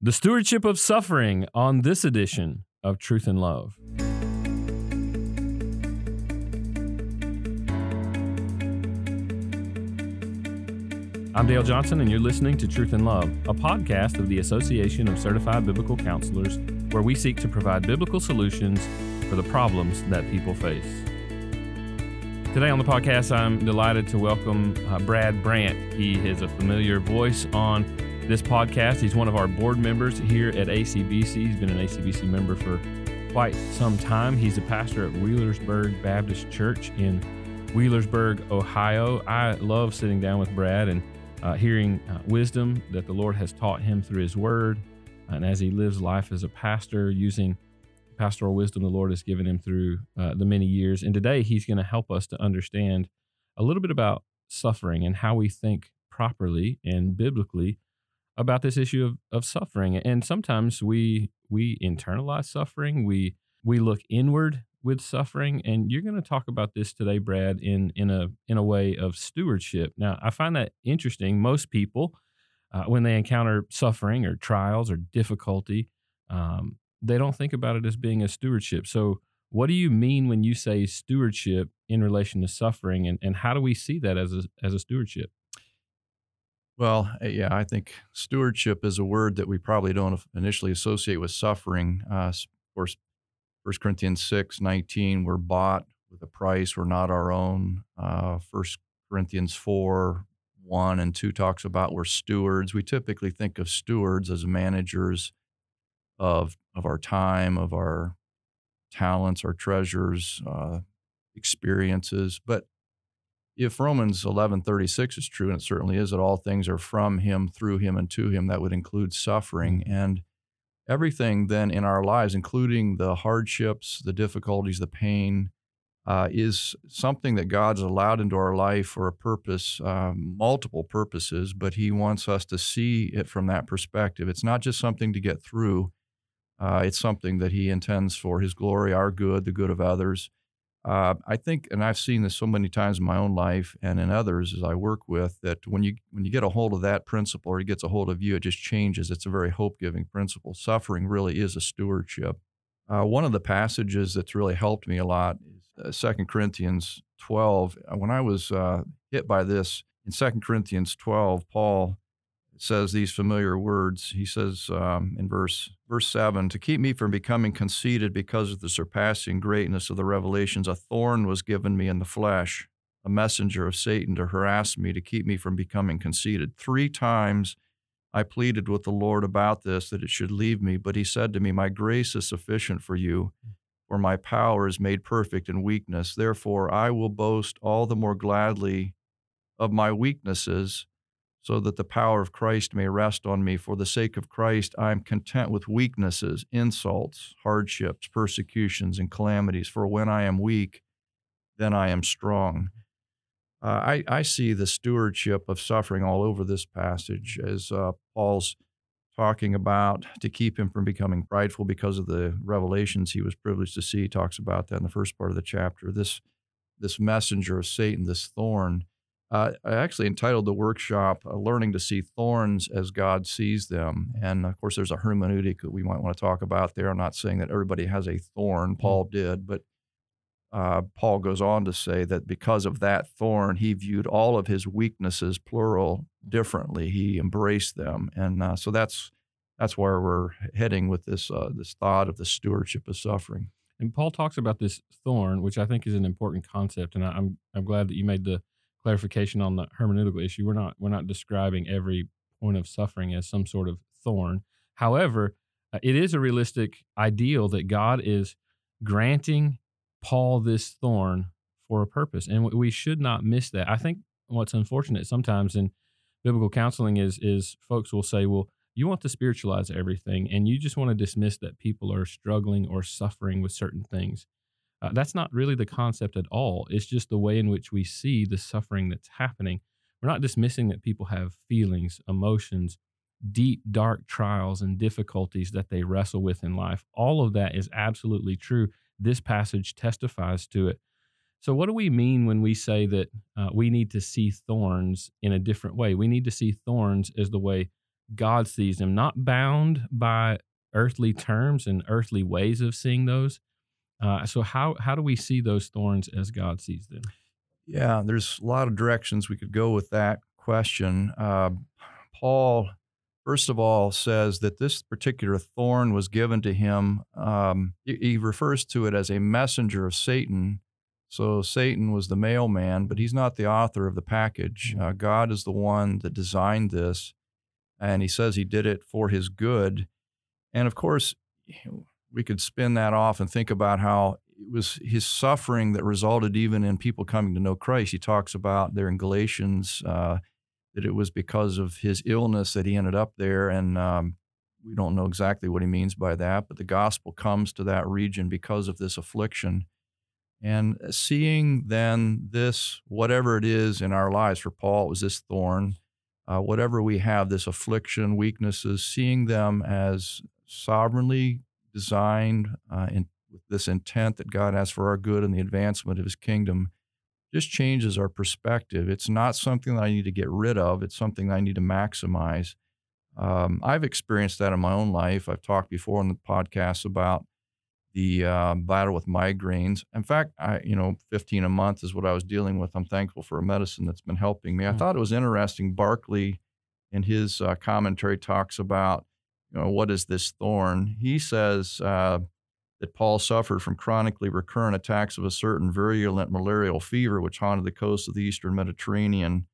The Stewardship of Suffering on this edition of Truth and Love. I'm Dale Johnson, and you're listening to Truth and Love, a podcast of the Association of Certified Biblical Counselors, where we seek to provide biblical solutions for the problems that people face. Today on the podcast, I'm delighted to welcome Brad Brandt. He is a familiar voice on this podcast. He's one of our board members here at ACBC. He's been an ACBC member for quite some time. He's a pastor at Wheelersburg Baptist Church in Wheelersburg, Ohio. I love sitting down with Brad and hearing wisdom that the Lord has taught him through his word. And as he lives life as a pastor, using pastoral wisdom the Lord has given him through the many years. And today he's going to help us to understand a little bit about suffering and how we think properly and biblically about this issue of suffering. And sometimes we internalize suffering, we look inward with suffering, and you're going to talk about this today, Brad, in a way of stewardship. Now, I find that interesting. Most people, when they encounter suffering or trials or difficulty, they don't think about it as being a stewardship. So what do you mean when you say stewardship in relation to suffering, and how do we see that as a stewardship? Well, yeah, I think stewardship is a word that we probably don't initially associate with suffering. Of course, 1 Corinthians 6:19, we're bought with a price, we're not our own. 1 Corinthians 4:1 and 2 talks about we're stewards. We typically think of stewards as managers of our time, of our talents, our treasures, experiences. But if Romans 11:36 is true, and it certainly is, that all things are from him, through him, and to him, that would include suffering. And everything then in our lives, including the hardships, the difficulties, the pain, is something that God's allowed into our life for a purpose, multiple purposes, but he wants us to see it from that perspective. It's not just something to get through. It's something that he intends for his glory, our good, the good of others. I think, and I've seen this so many times in my own life and in others as I work with, that when you get a hold of that principle, or it gets a hold of you, it just changes. It's a very hope-giving principle. Suffering really is a stewardship. One of the passages that's really helped me a lot is 2 Corinthians 12. When I was hit by this, in 2 Corinthians 12, Paul says these familiar words. He says in verse 7, "To keep me from becoming conceited because of the surpassing greatness of the revelations, a thorn was given me in the flesh, a messenger of Satan to harass me, to keep me from becoming conceited. 3 times I pleaded with the Lord about this, that it should leave me, but he said to me, 'My grace is sufficient for you, for my power is made perfect in weakness. Therefore I will boast all the more gladly of my weaknesses, so that the power of Christ may rest on me. For the sake of Christ, I am content with weaknesses, insults, hardships, persecutions, and calamities. For when I am weak, then I am strong.'" I see the stewardship of suffering all over this passage, as Paul's talking about to keep him from becoming prideful because of the revelations he was privileged to see. He talks about that in the first part of the chapter. This messenger of Satan, this thorn. I actually entitled the workshop, Learning to See Thorns as God Sees Them. And of course, there's a hermeneutic that we might want to talk about there. I'm not saying that everybody has a thorn. Paul did, but Paul goes on to say that because of that thorn, he viewed all of his weaknesses, plural, differently. He embraced them. And so that's where we're heading with this thought of the stewardship of suffering. And Paul talks about this thorn, which I think is an important concept. And I'm glad that you made the clarification on the hermeneutical issue. We're not describing every point of suffering as some sort of thorn. However, it is a realistic ideal that God is granting Paul this thorn for a purpose, and we should not miss that. I think what's unfortunate sometimes in biblical counseling is folks will say, "Well, you want to spiritualize everything, and you just want to dismiss that people are struggling or suffering with certain things." That's not really the concept at all. It's just the way in which we see the suffering that's happening. We're not dismissing that people have feelings, emotions, deep, dark trials and difficulties that they wrestle with in life. All of that is absolutely true. This passage testifies to it. So what do we mean when we say that we need to see thorns in a different way? We need to see thorns as the way God sees them, not bound by earthly terms and earthly ways of seeing those. So how do we see those thorns as God sees them? Yeah, there's a lot of directions we could go with that question. Paul, first of all, says that this particular thorn was given to him. He refers to it as a messenger of Satan. So Satan was the mailman, but he's not the author of the package. God is the one that designed this, and he says he did it for his good. And of course, we could spin that off and think about how it was his suffering that resulted even in people coming to know Christ. He talks about there in Galatians that it was because of his illness that he ended up there, and we don't know exactly what he means by that, but the gospel comes to that region because of this affliction. And seeing then this, whatever it is in our lives, for Paul it was this thorn, whatever we have, this affliction, weaknesses, seeing them as sovereignly designed with this intent that God has for our good and the advancement of his kingdom, just changes our perspective. It's not something that I need to get rid of. It's something I need to maximize. I've experienced that in my own life. I've talked before on the podcast about the battle with migraines. In fact, 15 a month is what I was dealing with. I'm thankful for a medicine that's been helping me. I thought it was interesting. Barclay, in his commentary, talks about, what is this thorn? He says that Paul suffered from chronically recurrent attacks of a certain virulent malarial fever which haunted the coast of the eastern Mediterranean.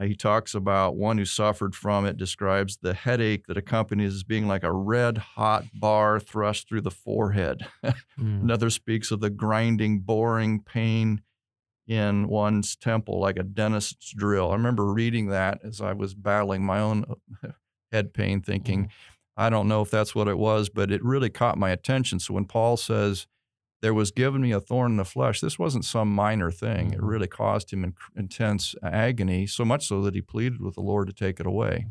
He talks about one who suffered from it, describes the headache that accompanies as being like a red-hot bar thrust through the forehead. Another speaks of the grinding, boring pain in one's temple like a dentist's drill. I remember reading that as I was battling my own head pain, thinking, I don't know if that's what it was, but it really caught my attention. So when Paul says, there was given me a thorn in the flesh, this wasn't some minor thing. It really caused him intense agony, so much so that he pleaded with the Lord to take it away.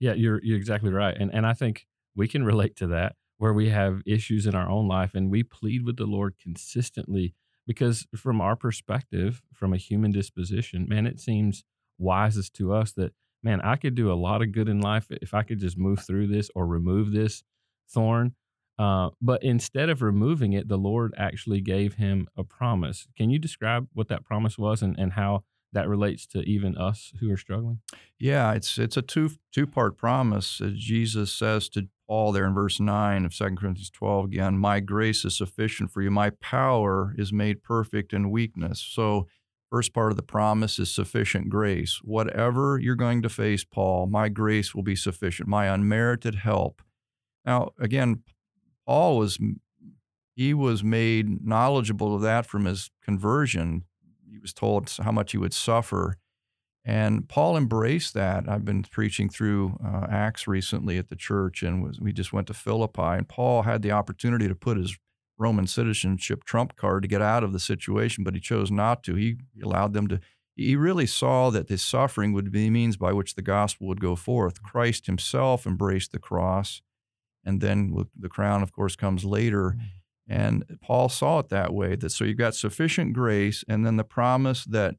Yeah, you're exactly right. And I think we can relate to that, where we have issues in our own life and we plead with the Lord consistently, because from our perspective, from a human disposition, man, it seems wisest to us that, man, I could do a lot of good in life if I could just move through this or remove this thorn. But instead of removing it, the Lord actually gave him a promise. Can you describe what that promise was and how that relates to even us who are struggling? Yeah, it's a two-part promise. As Jesus says to Paul there in verse 9 of 2 Corinthians 12 again, my grace is sufficient for you. My power is made perfect in weakness. So first part of the promise is sufficient grace. Whatever you're going to face, Paul, my grace will be sufficient, my unmerited help. Now, again, Paul was made knowledgeable of that from his conversion. He was told how much he would suffer. And Paul embraced that. I've been preaching through Acts recently at the church, and we just went to Philippi. And Paul had the opportunity to put his Roman citizenship trump card to get out of the situation, but he chose not to. He allowed them to. He really saw that his suffering would be a means by which the gospel would go forth. Christ himself embraced the cross, and then the crown, of course, comes later. And Paul saw it that way, that so you've got sufficient grace, and then the promise that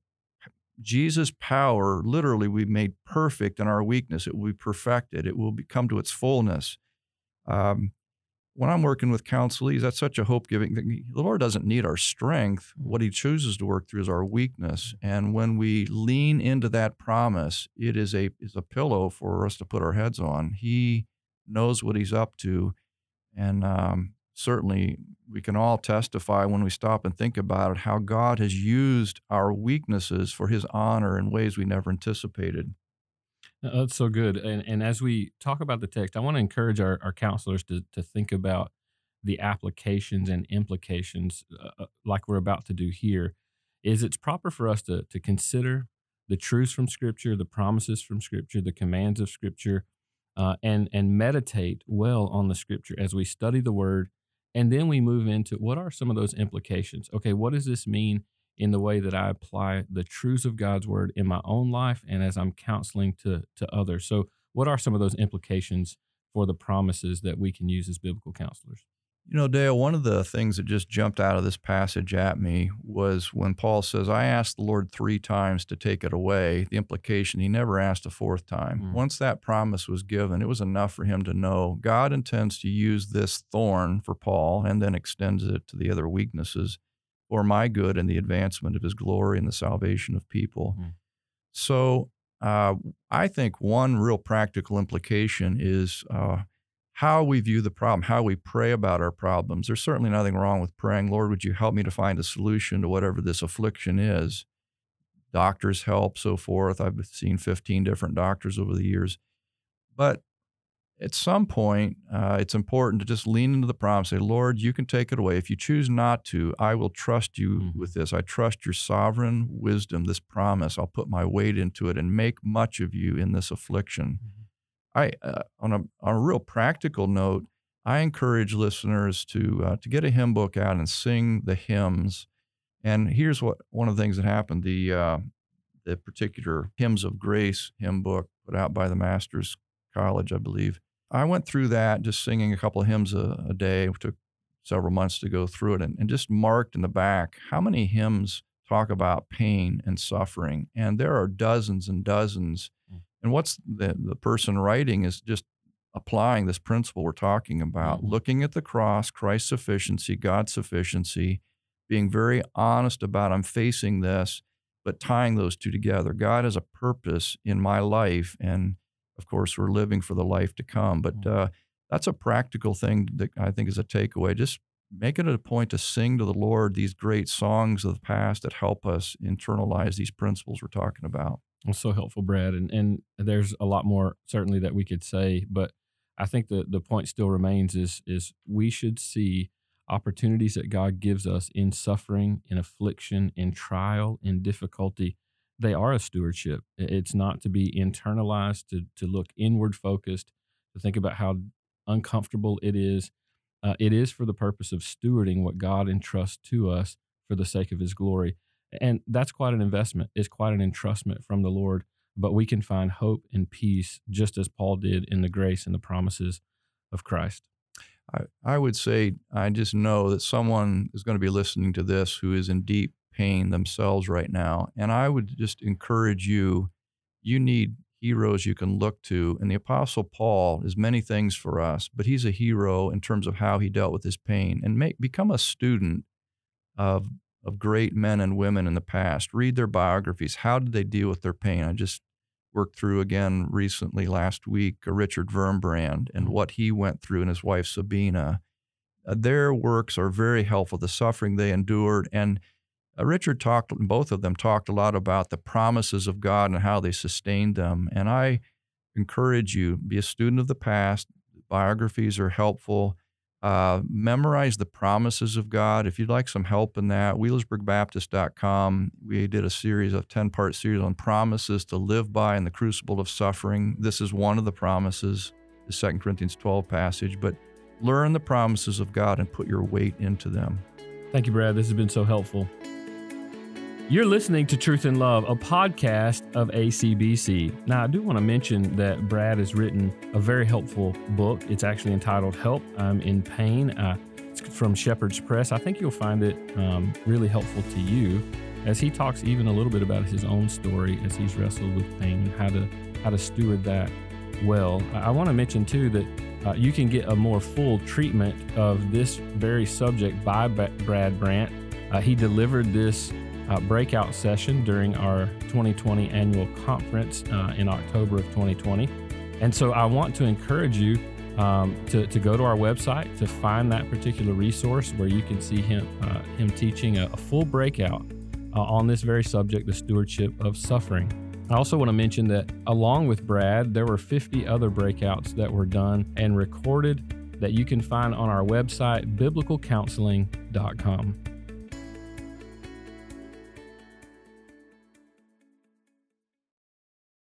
Jesus' power literally will be made perfect in our weakness. It will be perfected. It will come to its fullness. When I'm working with counselees, that's such a hope-giving thing. The Lord doesn't need our strength. What he chooses to work through is our weakness. And when we lean into that promise, it is a pillow for us to put our heads on. He knows what he's up to. And certainly we can all testify when we stop and think about it, how God has used our weaknesses for his honor in ways we never anticipated. That's so good. And as we talk about the text, I want to encourage our counselors to think about the applications and implications like we're about to do here. Is it's proper for us to consider the truths from Scripture, the promises from Scripture, the commands of Scripture, and meditate well on the Scripture as we study the Word. And then we move into what are some of those implications? Okay, what does this mean in the way that I apply the truths of God's word in my own life and as I'm counseling to others? So what are some of those implications for the promises that we can use as biblical counselors? You know, Dale, one of the things that just jumped out of this passage at me was when Paul says, I asked the Lord 3 times to take it away, the implication he never asked a 4th time. Mm. Once that promise was given, it was enough for him to know God intends to use this thorn for Paul and then extends it to the other weaknesses for my good and the advancement of his glory and the salvation of people. Mm. So I think one real practical implication is how we view the problem, how we pray about our problems. There's certainly nothing wrong with praying, Lord, would you help me to find a solution to whatever this affliction is? Doctors help, so forth. I've seen 15 different doctors over the years. But at some point, it's important to just lean into the problem and say, Lord, you can take it away. If you choose not to, I will trust you with this. I trust your sovereign wisdom, this promise. I'll put my weight into it and make much of you in this affliction. Mm-hmm. On a real practical note, I encourage listeners to get a hymn book out and sing the hymns. And here's what one of the things that happened: the particular Hymns of Grace hymn book put out by the Master's College, I believe. I went through that just singing a couple of hymns a day. It took several months to go through it, and just marked in the back how many hymns talk about pain and suffering. And there are dozens and dozens. And what's the person writing is just applying this principle we're talking about, looking at the cross, Christ's sufficiency, God's sufficiency, being very honest about I'm facing this, but tying those two together. God has a purpose in my life, and of course we're living for the life to come. But that's a practical thing that I think is a takeaway. Just make it a point to sing to the Lord these great songs of the past that help us internalize these principles we're talking about. Well, so helpful, Brad. And there's a lot more certainly that we could say, but I think the point still remains is we should see opportunities that God gives us in suffering, in affliction, in trial, in difficulty. They are a stewardship. It's not to be internalized, to look inward focused, to think about how uncomfortable it is. It is for the purpose of stewarding what God entrusts to us for the sake of his glory. And that's quite an investment. It's quite an entrustment from the Lord, but we can find hope and peace just as Paul did in the grace and the promises of Christ. I would say, I just know that someone is going to be listening to this who is in deep pain themselves right now. And I would just encourage you need heroes you can look to. And the Apostle Paul is many things for us, but he's a hero in terms of how he dealt with his pain. And become a student of great men and women in the past. Read their biographies. How did they deal with their pain? I just worked through again recently last week Richard Wurmbrand and what he went through and his wife Sabina. Their works are very helpful, the suffering they endured. And Richard both of them talked a lot about the promises of God and how they sustained them. And I encourage you, be a student of the past. Biographies are helpful. Memorize the promises of God. If you'd like some help in that, wheelersburgbaptist.com. We did a 10-part series on promises to live by in the crucible of suffering. This is one of the promises, the 2 Corinthians 12 passage, but learn the promises of God and put your weight into them. Thank you, Brad. This has been so helpful. You're listening to Truth in Love, a podcast of ACBC. Now, I do want to mention that Brad has written a very helpful book. It's actually entitled Help, I'm in Pain. It's from Shepherd's Press. I think you'll find it really helpful to you as he talks even a little bit about his own story as he's wrestled with pain and how to steward that well. I want to mention, too, that you can get a more full treatment of this very subject by Brad Brandt. He delivered this breakout session during our 2020 annual conference in October of 2020. And so I want to encourage you to go to our website to find that particular resource where you can see him teaching a full breakout on this very subject, the stewardship of suffering. I also want to mention that along with Brad, there were 50 other breakouts that were done and recorded that you can find on our website, biblicalcounseling.com.